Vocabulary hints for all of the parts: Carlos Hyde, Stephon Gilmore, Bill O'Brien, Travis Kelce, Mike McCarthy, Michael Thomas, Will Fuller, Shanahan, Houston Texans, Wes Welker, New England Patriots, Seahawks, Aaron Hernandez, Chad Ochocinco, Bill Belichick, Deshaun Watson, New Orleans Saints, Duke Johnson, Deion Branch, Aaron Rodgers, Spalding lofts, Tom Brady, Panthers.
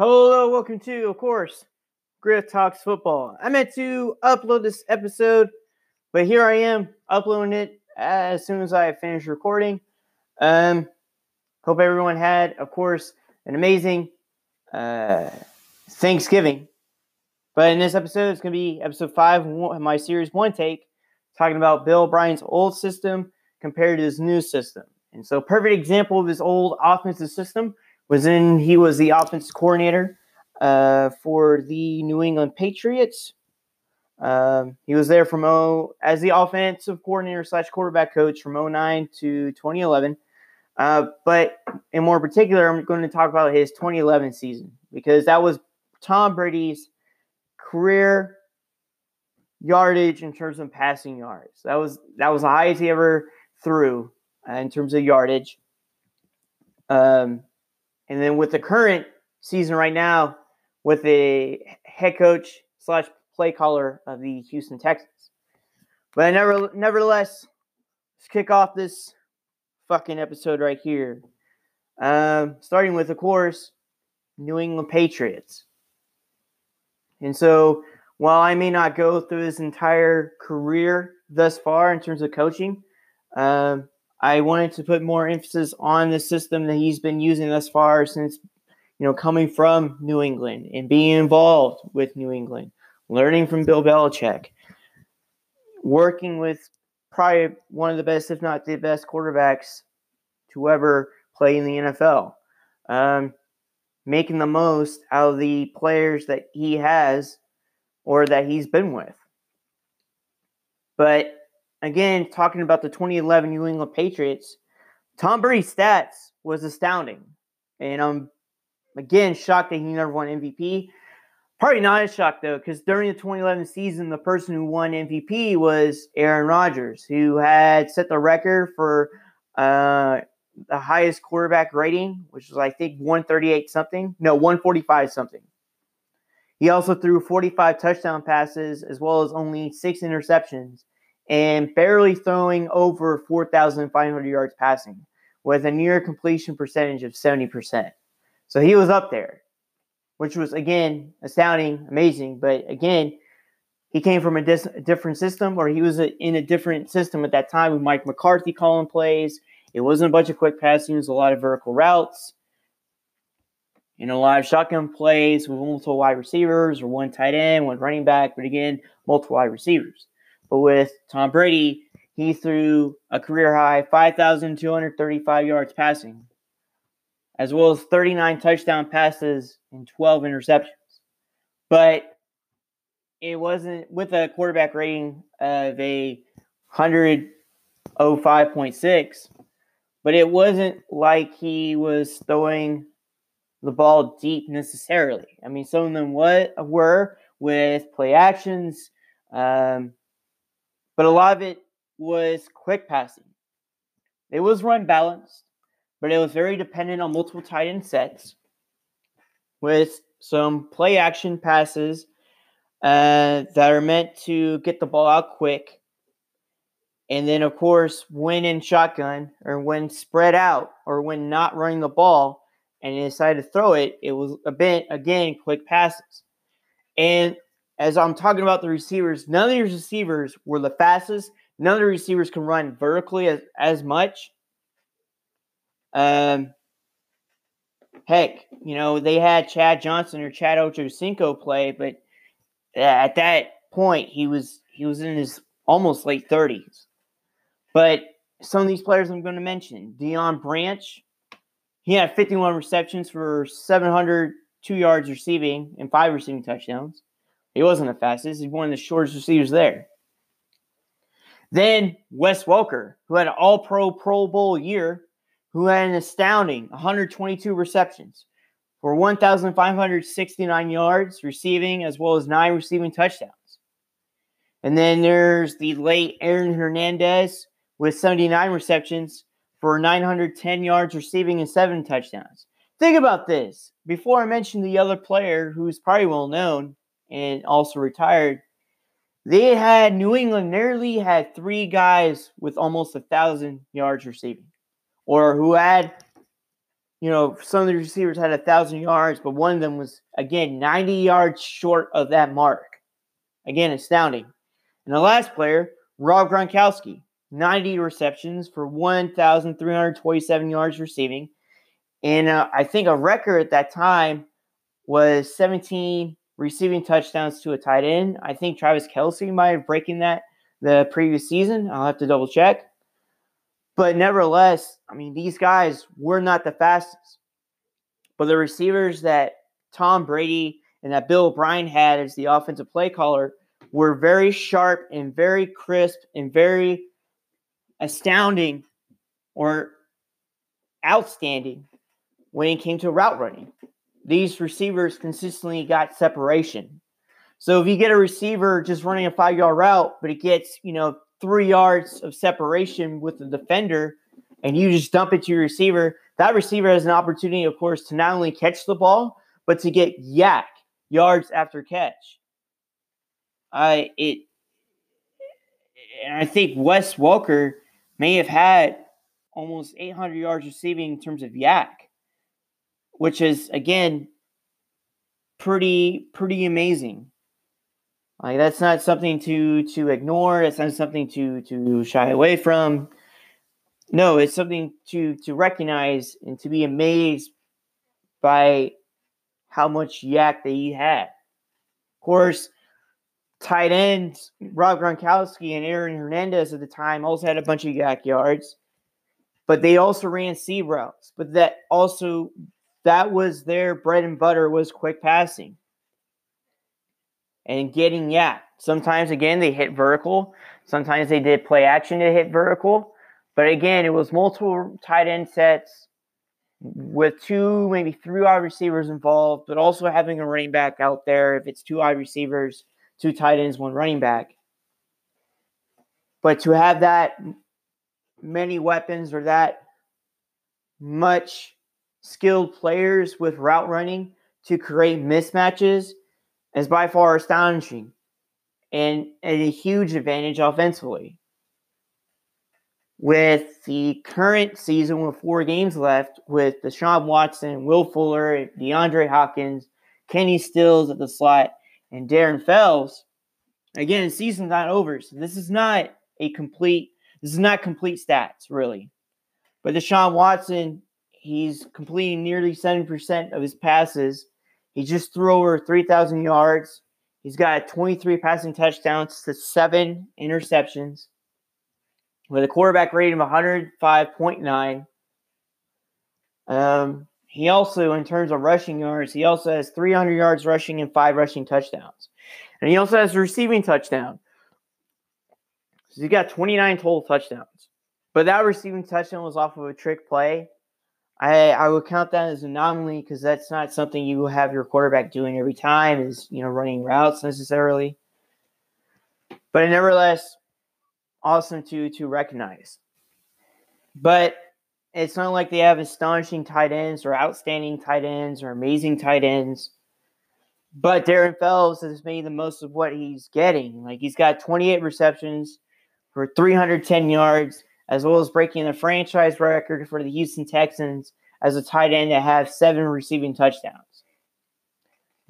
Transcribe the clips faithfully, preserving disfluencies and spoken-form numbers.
Hello, welcome to, of course, Griff Talks Football. I meant to upload this episode, but here I am uploading it as soon as I finish recording. Um, hope everyone had, of course, an amazing uh, Thanksgiving. But in this episode, it's going to be episode five of my series one take, talking about Bill O'Brien's old system compared to his new system. And so, perfect example of his old offensive system was in, he was the offense coordinator uh, for the New England Patriots. Um, he was there from oh, as the offensive coordinator slash quarterback coach from oh nine to twenty eleven. Uh, but in more particular, I'm going to talk about his twenty eleven season because that was Tom Brady's career yardage in terms of passing yards. That was that was the highest he ever threw uh, in terms of yardage. Um. And then with the current season right now, with the head coach slash play caller of the Houston Texans. But never, nevertheless, let's kick off this fucking episode right here. Um, starting with, of course, New England Patriots. And so, while I may not go through his entire career thus far in terms of coaching, um, I wanted to put more emphasis on the system that he's been using thus far since, you know, coming from New England and being involved with New England, learning from Bill Belichick, working with probably one of the best, if not the best, quarterbacks to ever play in the N F L, um, making the most out of the players that he has or that he's been with. But again, talking about the twenty eleven New England Patriots, Tom Brady's stats was astounding. And I'm, again, shocked that he never won M V P. Probably not as shocked, though, because during the twenty eleven season, the person who won M V P was Aaron Rodgers, who had set the record for uh, the highest quarterback rating, which was, I think, one thirty-eight something. No, one forty-five something. He also threw forty-five touchdown passes as well as only six interceptions, and barely throwing over four thousand five hundred yards passing with a near completion percentage of seventy percent. So he was up there, which was, again, astounding, amazing. But, again, he came from a, dis- a different system, or he was a, in a different system at that time with Mike McCarthy calling plays. It wasn't a bunch of quick passing. It was a lot of vertical routes and a lot of shotgun plays with multiple wide receivers or one tight end, one running back, but, again, multiple wide receivers. But with Tom Brady, he threw a career-high five thousand two hundred thirty-five yards passing, as well as thirty-nine touchdown passes and twelve interceptions. But it wasn't with a quarterback rating of a one oh five point six, but it wasn't like he was throwing the ball deep necessarily. I mean, some of them were with play actions, um, but a lot of it was quick passing. It was run balanced, but it was very dependent on multiple tight end sets with some play action passes uh, that are meant to get the ball out quick. And then, of course, when in shotgun or when spread out or when not running the ball and they decided to throw it, it was a bit, again, quick passes. And as I'm talking about the receivers, none of these receivers were the fastest. None of the receivers can run vertically as, as much. Um, heck, you know, they had Chad Johnson or Chad Ochocinco play, but at that point, he was he was in his almost late thirties. But some of these players I'm going to mention, Deion Branch, he had fifty-one receptions for seven hundred two yards receiving and five receiving touchdowns. He wasn't the fastest. He's one of the shortest receivers there. Then Wes Welker, who had an all-pro Pro Bowl year, who had an astounding one hundred twenty-two receptions for one thousand five hundred sixty-nine yards receiving as well as nine receiving touchdowns. And then there's the late Aaron Hernandez with seventy-nine receptions for nine hundred ten yards receiving and seven touchdowns. Think about this. Before I mention the other player who's probably well-known, and also retired, they had New England nearly had three guys with almost a thousand yards receiving, or who had you know, some of the receivers had a thousand yards, but one of them was, again, ninety yards short of that mark. Again, astounding. And the last player, Rob Gronkowski, ninety receptions for one thousand three hundred twenty-seven yards receiving. And uh, I think a record at that time was seventeen receiving touchdowns to a tight end. I think Travis Kelce might have broken that the previous season. I'll have to double check. But nevertheless, I mean, these guys were not the fastest. But the receivers that Tom Brady and that Bill O'Brien had as the offensive play caller were very sharp and very crisp and very astounding or outstanding when it came to route running. These receivers consistently got separation. So if you get a receiver just running a five-yard route, but it gets, you know, three yards of separation with the defender and you just dump it to your receiver, that receiver has an opportunity, of course, to not only catch the ball, but to get yak, yards after catch. Uh, it, and I think Wes Welker may have had almost eight hundred yards receiving in terms of yak, which is, again, pretty pretty amazing. Like, that's not something to to ignore. That's not something to to shy away from. No, it's something to to recognize and to be amazed by how much yak that he had. Of course, tight ends Rob Gronkowski and Aaron Hernandez at the time also had a bunch of yak yards, but they also ran seam routes. But that also that was their bread and butter, was quick passing and getting yak. Sometimes, again, they hit vertical. Sometimes they did play action to hit vertical. But again, it was multiple tight end sets with two, maybe three wide receivers involved, but also having a running back out there if it's two wide receivers, two tight ends, one running back. But to have that many weapons or that much skilled players with route running to create mismatches is by far astonishing and, and a huge advantage offensively. With the current season with four games left, with Deshaun Watson, Will Fuller, DeAndre Hopkins, Kenny Stills at the slot, and Darren Fells, again, the season's not over. So this is not a complete, this is not complete stats, really. But Deshaun Watson, he's completing nearly seventy percent of his passes. He just threw over three thousand yards. He's got twenty-three passing touchdowns to seven interceptions with a quarterback rating of one oh five point nine. Um, he also, in terms of rushing yards, he also has three hundred yards rushing and five rushing touchdowns. And he also has a receiving touchdown. So he's got twenty-nine total touchdowns. But that receiving touchdown was off of a trick play. I, I would count that as an anomaly because that's not something you will have your quarterback doing every time, is, you know, running routes necessarily. But nevertheless, awesome to to recognize. But it's not like they have astonishing tight ends or outstanding tight ends or amazing tight ends. But Darren Fells has made the most of what he's getting. Like, he's got twenty-eight receptions for three hundred ten yards, as well as breaking the franchise record for the Houston Texans as a tight end to have seven receiving touchdowns.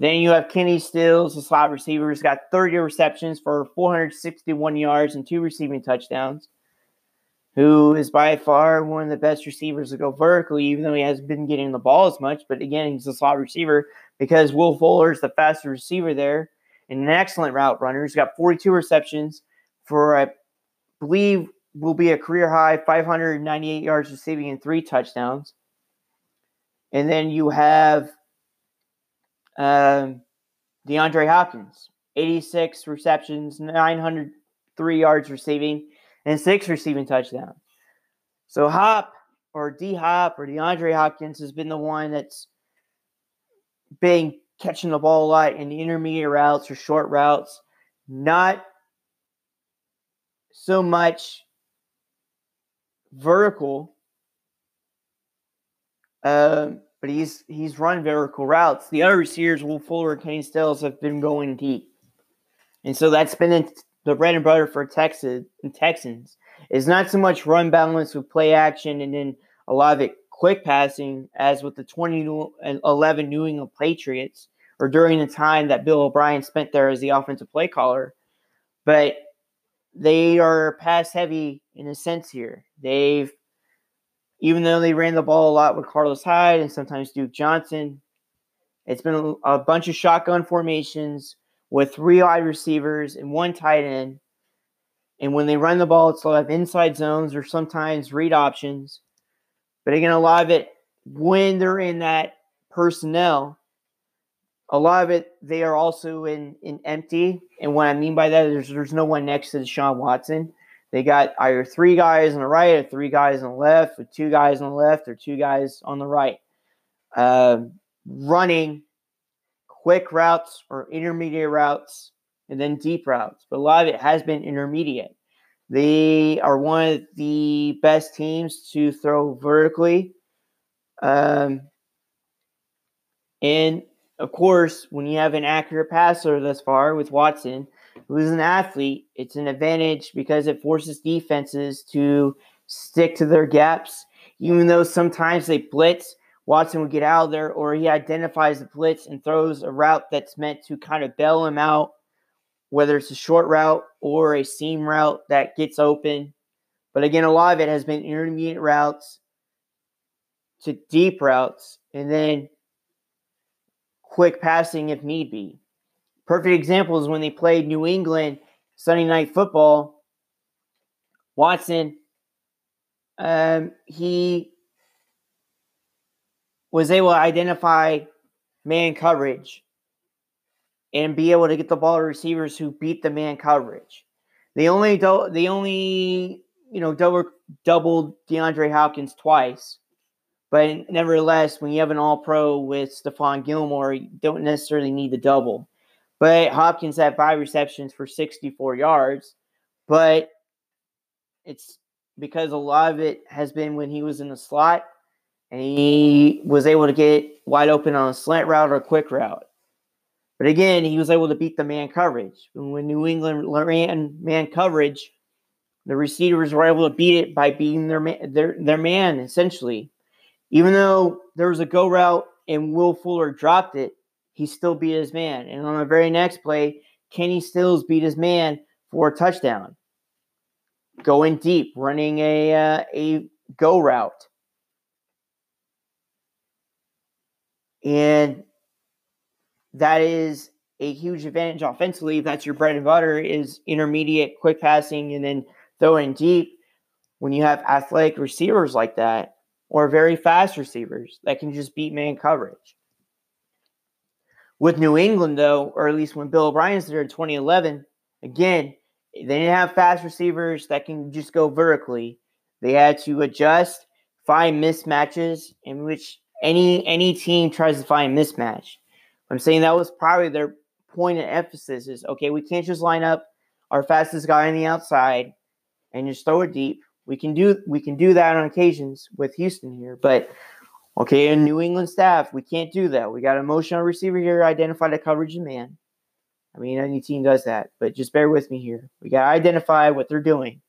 Then you have Kenny Stills, the slot receiver, who's got thirty receptions for four hundred sixty-one yards and two receiving touchdowns, who is by far one of the best receivers to go vertically, even though he hasn't been getting the ball as much. But again, he's a slot receiver because Will Fuller is the faster receiver there and an excellent route runner. He's got forty-two receptions for, I believe, will be a career-high five hundred ninety-eight yards receiving and three touchdowns. And then you have um, DeAndre Hopkins, eighty-six receptions, nine hundred three yards receiving, and six receiving touchdowns. So Hop, or D-Hop, or DeAndre Hopkins has been the one that's been catching the ball a lot in the intermediate routes or short routes. Not so much vertical, uh, but he's he's run vertical routes. The other receivers, Will Fuller and Kenny Stills, have been going deep, and so that's been the bread and butter for Texas and Texans. It's not so much run balance with play action, and then a lot of it quick passing, as with the twenty eleven New England Patriots, or during the time that Bill O'Brien spent there as the offensive play caller. But they are pass heavy in a sense here. They've, even though they ran the ball a lot with Carlos Hyde and sometimes Duke Johnson, it's been a, a bunch of shotgun formations with three wide receivers and one tight end. And when they run the ball, it's a lot of inside zones or sometimes read options. But again, a lot of it, when they're in that personnel, a lot of it, they are also in, in empty. And what I mean by that is there's no one next to Deshaun Watson. They got either three guys on the right or three guys on the left, or two guys on the left or two guys on the right. Uh, running quick routes or intermediate routes and then deep routes. But a lot of it has been intermediate. They are one of the best teams to throw vertically. Um, and, of course, when you have an accurate passer thus far with Watson, who's an athlete, it's an advantage because it forces defenses to stick to their gaps. Even though sometimes they blitz, Watson would get out of there, or he identifies the blitz and throws a route that's meant to kind of bail him out, whether it's a short route or a seam route that gets open. But again, a lot of it has been intermediate routes to deep routes and then quick passing if need be. Perfect example is when they played New England Sunday Night Football. Watson, um, he was able to identify man coverage and be able to get the ball to receivers who beat the man coverage. They only, do- they only, you know, double doubled DeAndre Hopkins twice, but nevertheless, when you have an All-Pro with Stephon Gilmore, you don't necessarily need the double. But Hopkins had five receptions for sixty-four yards, but it's because a lot of it has been when he was in the slot and he was able to get wide open on a slant route or a quick route. But again, he was able to beat the man coverage. And when New England ran man coverage, the receivers were able to beat it by beating their man, their, their man, essentially. Even though there was a go route and Will Fuller dropped it, he still beat his man. And on the very next play, Kenny Stills beat his man for a touchdown, going deep, running a uh, a go route. And that is a huge advantage offensively. That's your bread and butter, is intermediate, quick passing, and then throwing deep. When you have athletic receivers like that, or very fast receivers that can just beat man coverage. With New England, though, or at least when Bill O'Brien's there in twenty eleven, again, they didn't have fast receivers that can just go vertically. They had to adjust, find mismatches, in which any any team tries to find mismatch. I'm saying that was probably their point of emphasis is, okay, we can't just line up our fastest guy on the outside and just throw it deep. We can do we can do that on occasions with Houston here, but okay, in New England staff, we can't do that. We got a motion on receiver here, identify the coverage of man. I mean, any team does that, but just bear with me here. We got to identify what they're doing.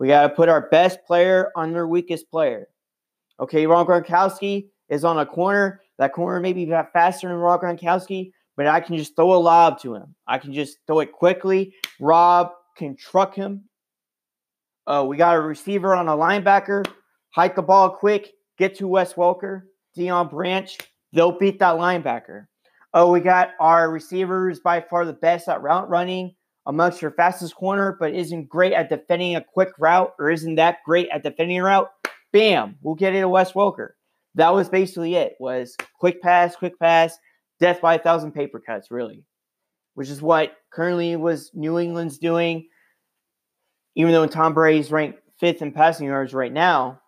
We got to put our best player on their weakest player. Okay, Rob Gronkowski is on a corner. That corner may be faster than Rob Gronkowski, but I can just throw a lob to him. I can just throw it quickly. Rob can truck him. Uh, we got a receiver on a linebacker. Hike the ball quick. Get to Wes Welker, Deion Branch. They'll beat that linebacker. Oh, we got our receivers by far the best at route running amongst your fastest corner, but isn't great at defending a quick route or isn't that great at defending a route. Bam, we'll get it to Wes Welker. That was basically it, was quick pass, quick pass, death by a thousand paper cuts, really, which is what currently was New England's doing, even though Tom Brady's ranked fifth in passing yards right now.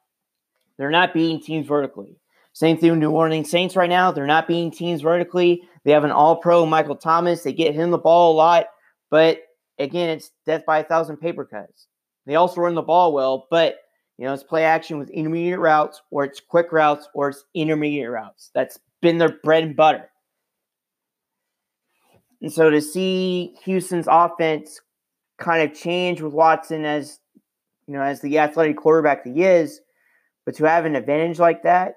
They're not beating teams vertically. Same thing with New Orleans Saints right now. They're not beating teams vertically. They have an All-Pro, Michael Thomas. They get him the ball a lot, but again, it's death by a thousand paper cuts. They also run the ball well, but you know, it's play action with intermediate routes, or it's quick routes, or it's intermediate routes. That's been their bread and butter. And so to see Houston's offense kind of change with Watson as, you know, as the athletic quarterback that he is, but to have an advantage like that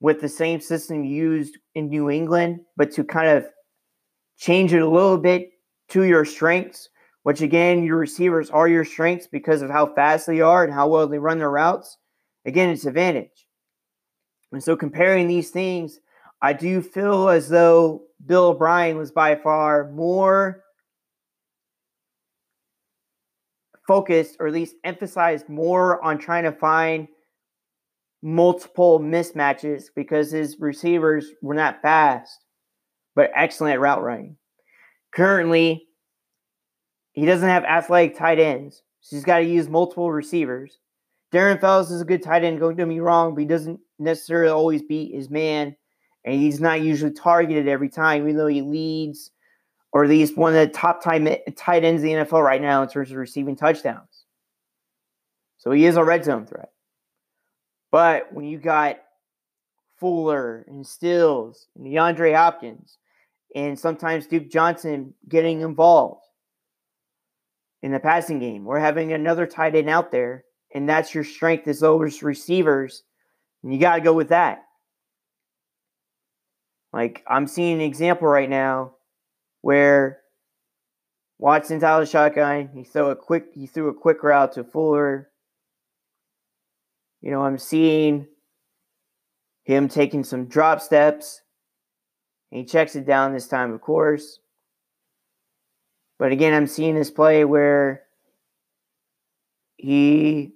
with the same system used in New England, but to kind of change it a little bit to your strengths, which again, your receivers are your strengths because of how fast they are and how well they run their routes. Again, it's advantage. And so comparing these things, I do feel as though Bill O'Brien was by far more focused, or at least emphasized more on trying to find multiple mismatches because his receivers were not fast, but excellent at route running. Currently, he doesn't have athletic tight ends, so he's got to use multiple receivers. Darren Fells is a good tight end, don't get me wrong, but he doesn't necessarily always beat his man, and he's not usually targeted every time, even though he leads or at least one of the top tight ends in the N F L right now in terms of receiving touchdowns. So he is a red zone threat. But when you got Fuller and Stills and DeAndre Hopkins and sometimes Duke Johnson getting involved in the passing game or having another tight end out there, and that's your strength as those receivers, and you got to go with that. Like, I'm seeing an example right now where Watson's out of the shotgun. He threw a quick, he threw a quick route to Fuller. You know, I'm seeing him taking some drop steps. He checks it down this time, of course. But again, I'm seeing this play where he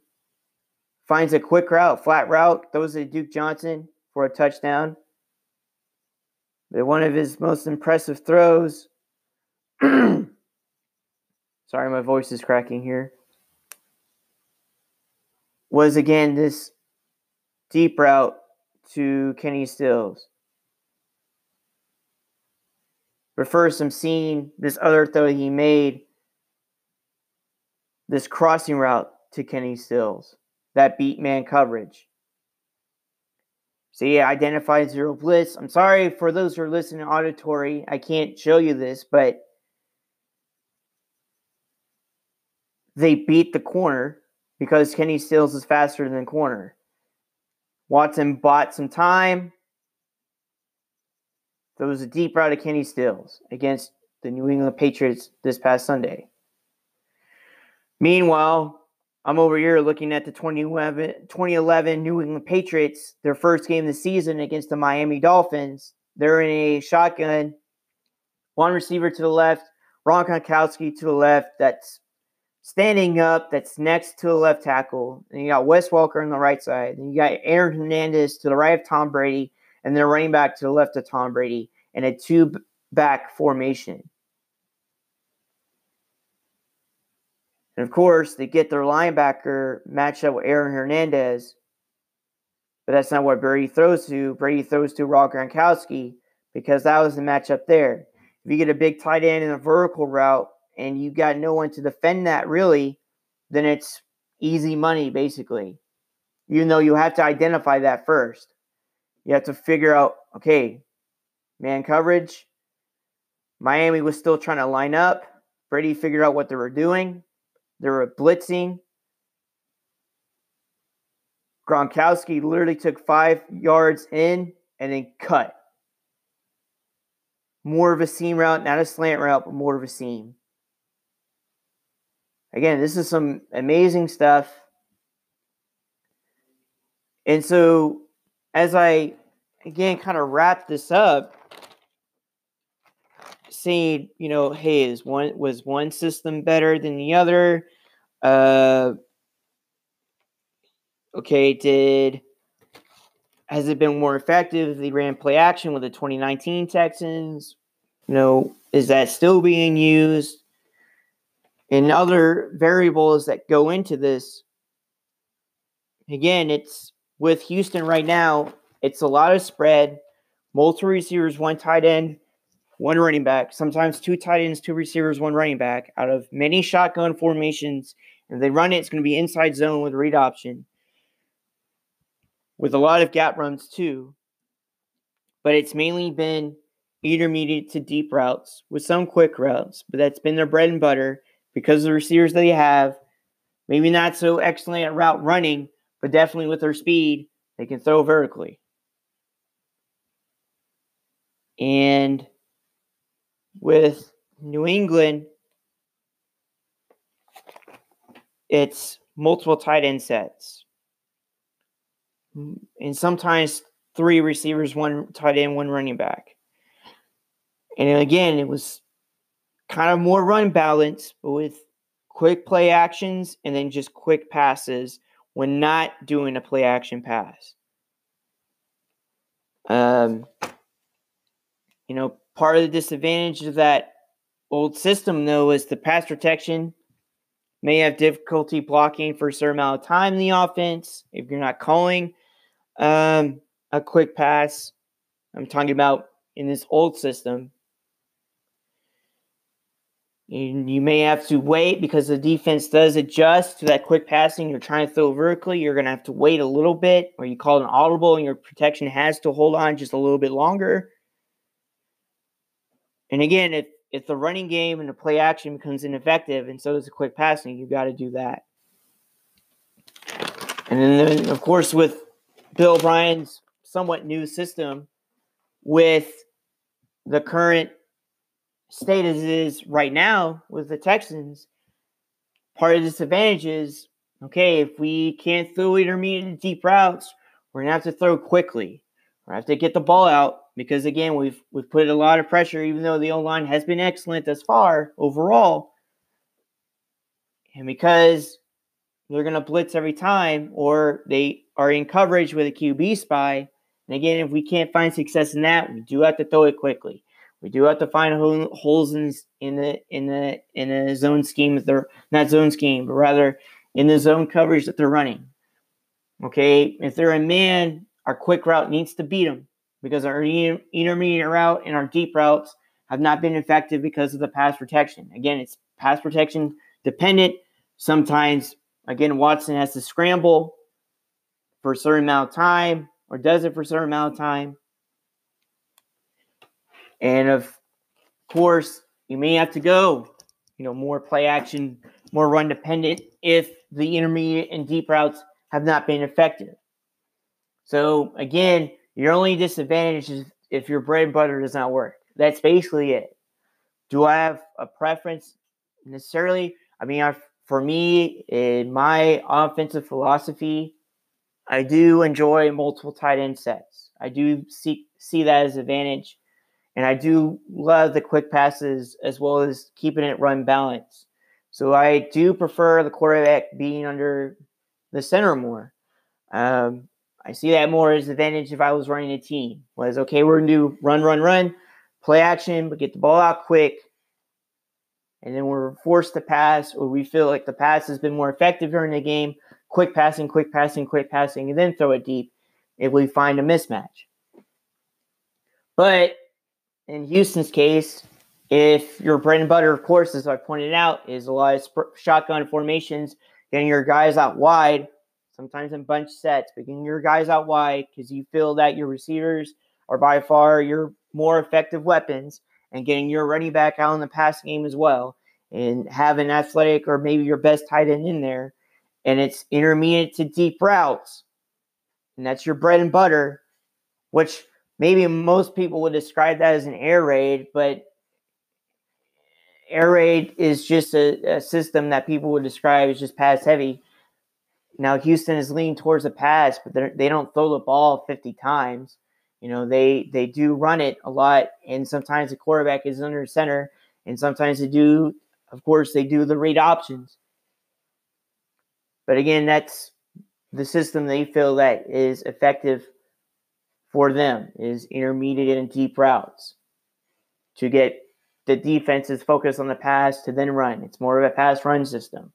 finds a quick route, flat route, throws it to Duke Johnson for a touchdown. But one of his most impressive throws. Sorry, my voice is cracking here. Was again this deep route to Kenny Stills. But first, I'm seeing this other throw he made, this crossing route to Kenny Stills, that beat man coverage. So yeah, identify zero blitz. I'm sorry for those who are listening auditory, I can't show you this, but they beat the corner, because Kenny Stills is faster than corner. Watson bought some time. There was a deep route of Kenny Stills against the New England Patriots this past Sunday. Meanwhile, I'm over here looking at the twenty eleven New England Patriots, their first game of the season against the Miami Dolphins. They're in a shotgun, one receiver to the left, Rob Gronkowski to the left, that's standing up, that's next to the left tackle. And you got Wes Welker on the right side. And you got Aaron Hernandez to the right of Tom Brady. And then running back to the left of Tom Brady. And a two-back formation. And, of course, they get their linebacker matched up with Aaron Hernandez. But that's not what Brady throws to. Brady throws to Rob Gronkowski because that was the matchup there. If you get a big tight end in a vertical route, and you got no one to defend that really, then it's easy money basically. Even though you have to identify that first. You have to figure out, okay, man coverage. Miami was still trying to line up. Brady figured out what they were doing. They were blitzing. Gronkowski literally took five yards in and then cut. More of a seam route, not a slant route, but more of a seam. Again, this is some amazing stuff. And so as I, again, kind of wrap this up, saying, you know, hey, is one, was one system better than the other? Uh, okay, did, has it been more effective? They ran play action with the twenty nineteen Texans. You know, is that still being used? And other variables that go into this, again, it's with Houston right now, it's a lot of spread, multiple receivers, one tight end, one running back, sometimes two tight ends, two receivers, one running back, out of many shotgun formations. And if they run it, it's going to be inside zone with read option, with a lot of gap runs too. But it's mainly been intermediate to deep routes, with some quick routes, but that's been their bread and butter. Because of the receivers they have, maybe not so excellent at route running, but definitely with their speed, they can throw vertically. And with New England, it's multiple tight end sets. And sometimes three receivers, one tight end, one running back. And again, it was kind of more run balance, but with quick play actions and then just quick passes when not doing a play action pass. Um, you know, part of the disadvantage of that old system, though, is the pass protection may have difficulty blocking for a certain amount of time in the offense if you're not calling um, a quick pass. I'm talking about in this old system. And you may have to wait because the defense does adjust to that quick passing. You're trying to throw vertically. You're going to have to wait a little bit, or you call an audible and your protection has to hold on just a little bit longer. And again, if, if the running game and the play action becomes ineffective, and so does the quick passing, you've got to do that. And then, of course, with Bill O'Brien's somewhat new system, with the current state as it is right now with the Texans, part of the disadvantage is, okay, if we can't throw intermediate and deep routes, we're going to have to throw quickly. We're going to have to get the ball out because, again, we've we've put a lot of pressure, even though the O-line has been excellent thus far overall. And because they're going to blitz every time, or they are in coverage with a Q B spy, and again, if we can't find success in that, we do have to throw it quickly. We do have to find holes in in the in the in the zone scheme that they're not zone scheme, but rather in the zone coverage that they're running. Okay, if they're a man, our quick route needs to beat them because our intermediate route and our deep routes have not been effective because of the pass protection. Again, it's pass protection dependent. Sometimes, again, Watson has to scramble for a certain amount of time, or does it for a certain amount of time. And of course, you may have to go, you know, more play action, more run dependent if the intermediate and deep routes have not been effective. So again, your only disadvantage is if your bread and butter does not work. That's basically it. Do I have a preference necessarily? I mean, I, for me, in my offensive philosophy, I do enjoy multiple tight end sets. I do see see that as an advantage. And I do love the quick passes as well as keeping it run balanced. So I do prefer the quarterback being under the center more. Um, I see that more as an advantage if I was running a team. Was, okay, we're going to do run, run, run, play action, but get the ball out quick. And then we're forced to pass, or we feel like the pass has been more effective during the game. Quick passing, quick passing, quick passing, and then throw it deep if we find a mismatch. But in Houston's case, if your bread and butter, of course, as I pointed out, is a lot of sp- shotgun formations, getting your guys out wide, sometimes in bunch sets, but getting your guys out wide because you feel that your receivers are by far your more effective weapons, and getting your running back out in the passing game as well, and have an athletic or maybe your best tight end in there, and it's intermediate to deep routes, and that's your bread and butter, which maybe most people would describe that as an air raid, but air raid is just a, a system that people would describe as just pass heavy. Now, Houston is leaning towards the pass, but they don't throw the ball fifty times. You know, they, they do run it a lot, and sometimes the quarterback is under center, and sometimes they do, of course, they do the read options. But again, that's the system they feel that is effective for them, is intermediate and deep routes to get the defenses focused on the pass to then run. It's more of a pass-run system.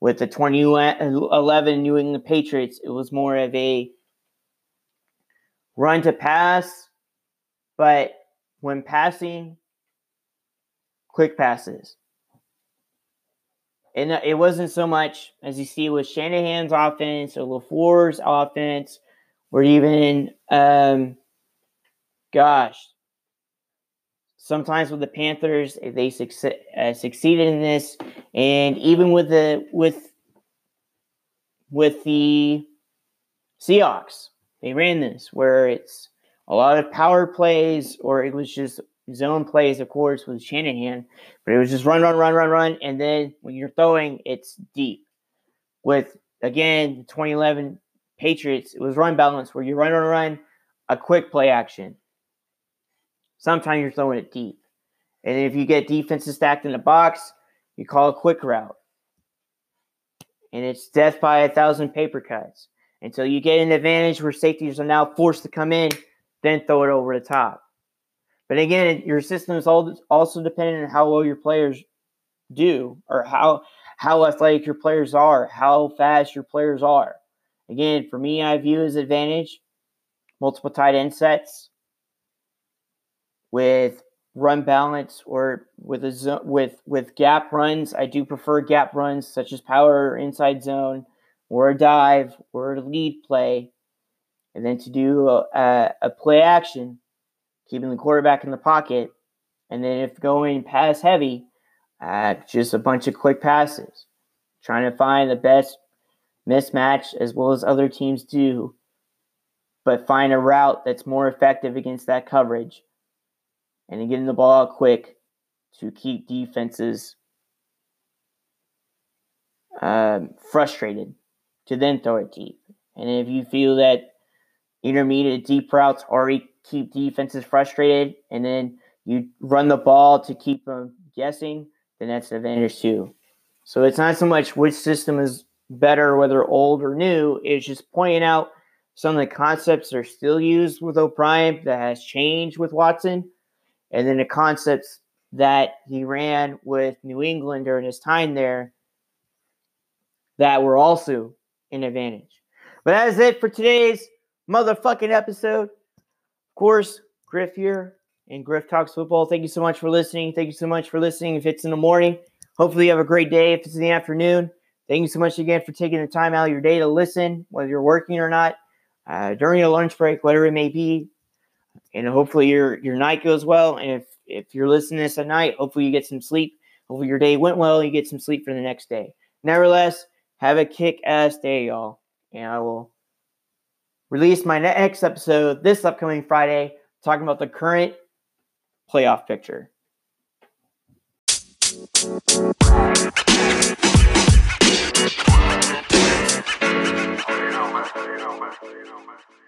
With the twenty eleven New England Patriots, it was more of a run to pass, but when passing, quick passes. And it wasn't so much, as you see with Shanahan's offense or LaFleur's offense, or even, um, gosh, sometimes with the Panthers, they succe- uh, succeeded in this, and even with the with with the Seahawks, they ran this where it's a lot of power plays, or it was just zone plays, of course, with Shanahan. But it was just run, run, run, run, run. And then when you're throwing, it's deep. With, again, the twenty eleven Patriots, it was run balance where you run, run, run, a quick play action. Sometimes you're throwing it deep. And if you get defenses stacked in the box, you call a quick route. And it's death by a thousand paper cuts. Until you get an advantage where safeties are now forced to come in, then throw it over the top. But again, your system is also dependent on how well your players do, or how how athletic your players are, how fast your players are. Again, for me, I view as advantage multiple tight end sets with run balance, or with a with with gap runs. I do prefer gap runs such as power or inside zone, or a dive, or a lead play. And then to do a, a play action, keeping the quarterback in the pocket. And then if going pass heavy, uh, just a bunch of quick passes, trying to find the best mismatch as well as other teams do, but find a route that's more effective against that coverage. And then getting the ball out quick to keep defenses um, frustrated to then throw it deep. And if you feel that intermediate deep routes already keep defenses frustrated, and then you run the ball to keep them guessing, then that's an advantage too. So it's not so much which system is better, whether old or new. It's just pointing out some of the concepts that are still used with O'Brien that has changed with Watson, and then the concepts that he ran with New England during his time there that were also an advantage. But that is it for today's motherfucking episode. Of course, Griff here and Griff Talks Football. Thank you so much for listening. Thank you so much for listening. If it's in the morning, hopefully you have a great day. If it's in the afternoon, thank you so much again for taking the time out of your day to listen, whether you're working or not, uh, during your lunch break, whatever it may be. And hopefully your your night goes well. And if, if you're listening to this at night, hopefully you get some sleep. Hopefully your day went well and you get some sleep for the next day. Nevertheless, have a kick-ass day, y'all. And I will release my next episode this upcoming Friday, talking about the current playoff picture. You know, man. You know, man. You know, man.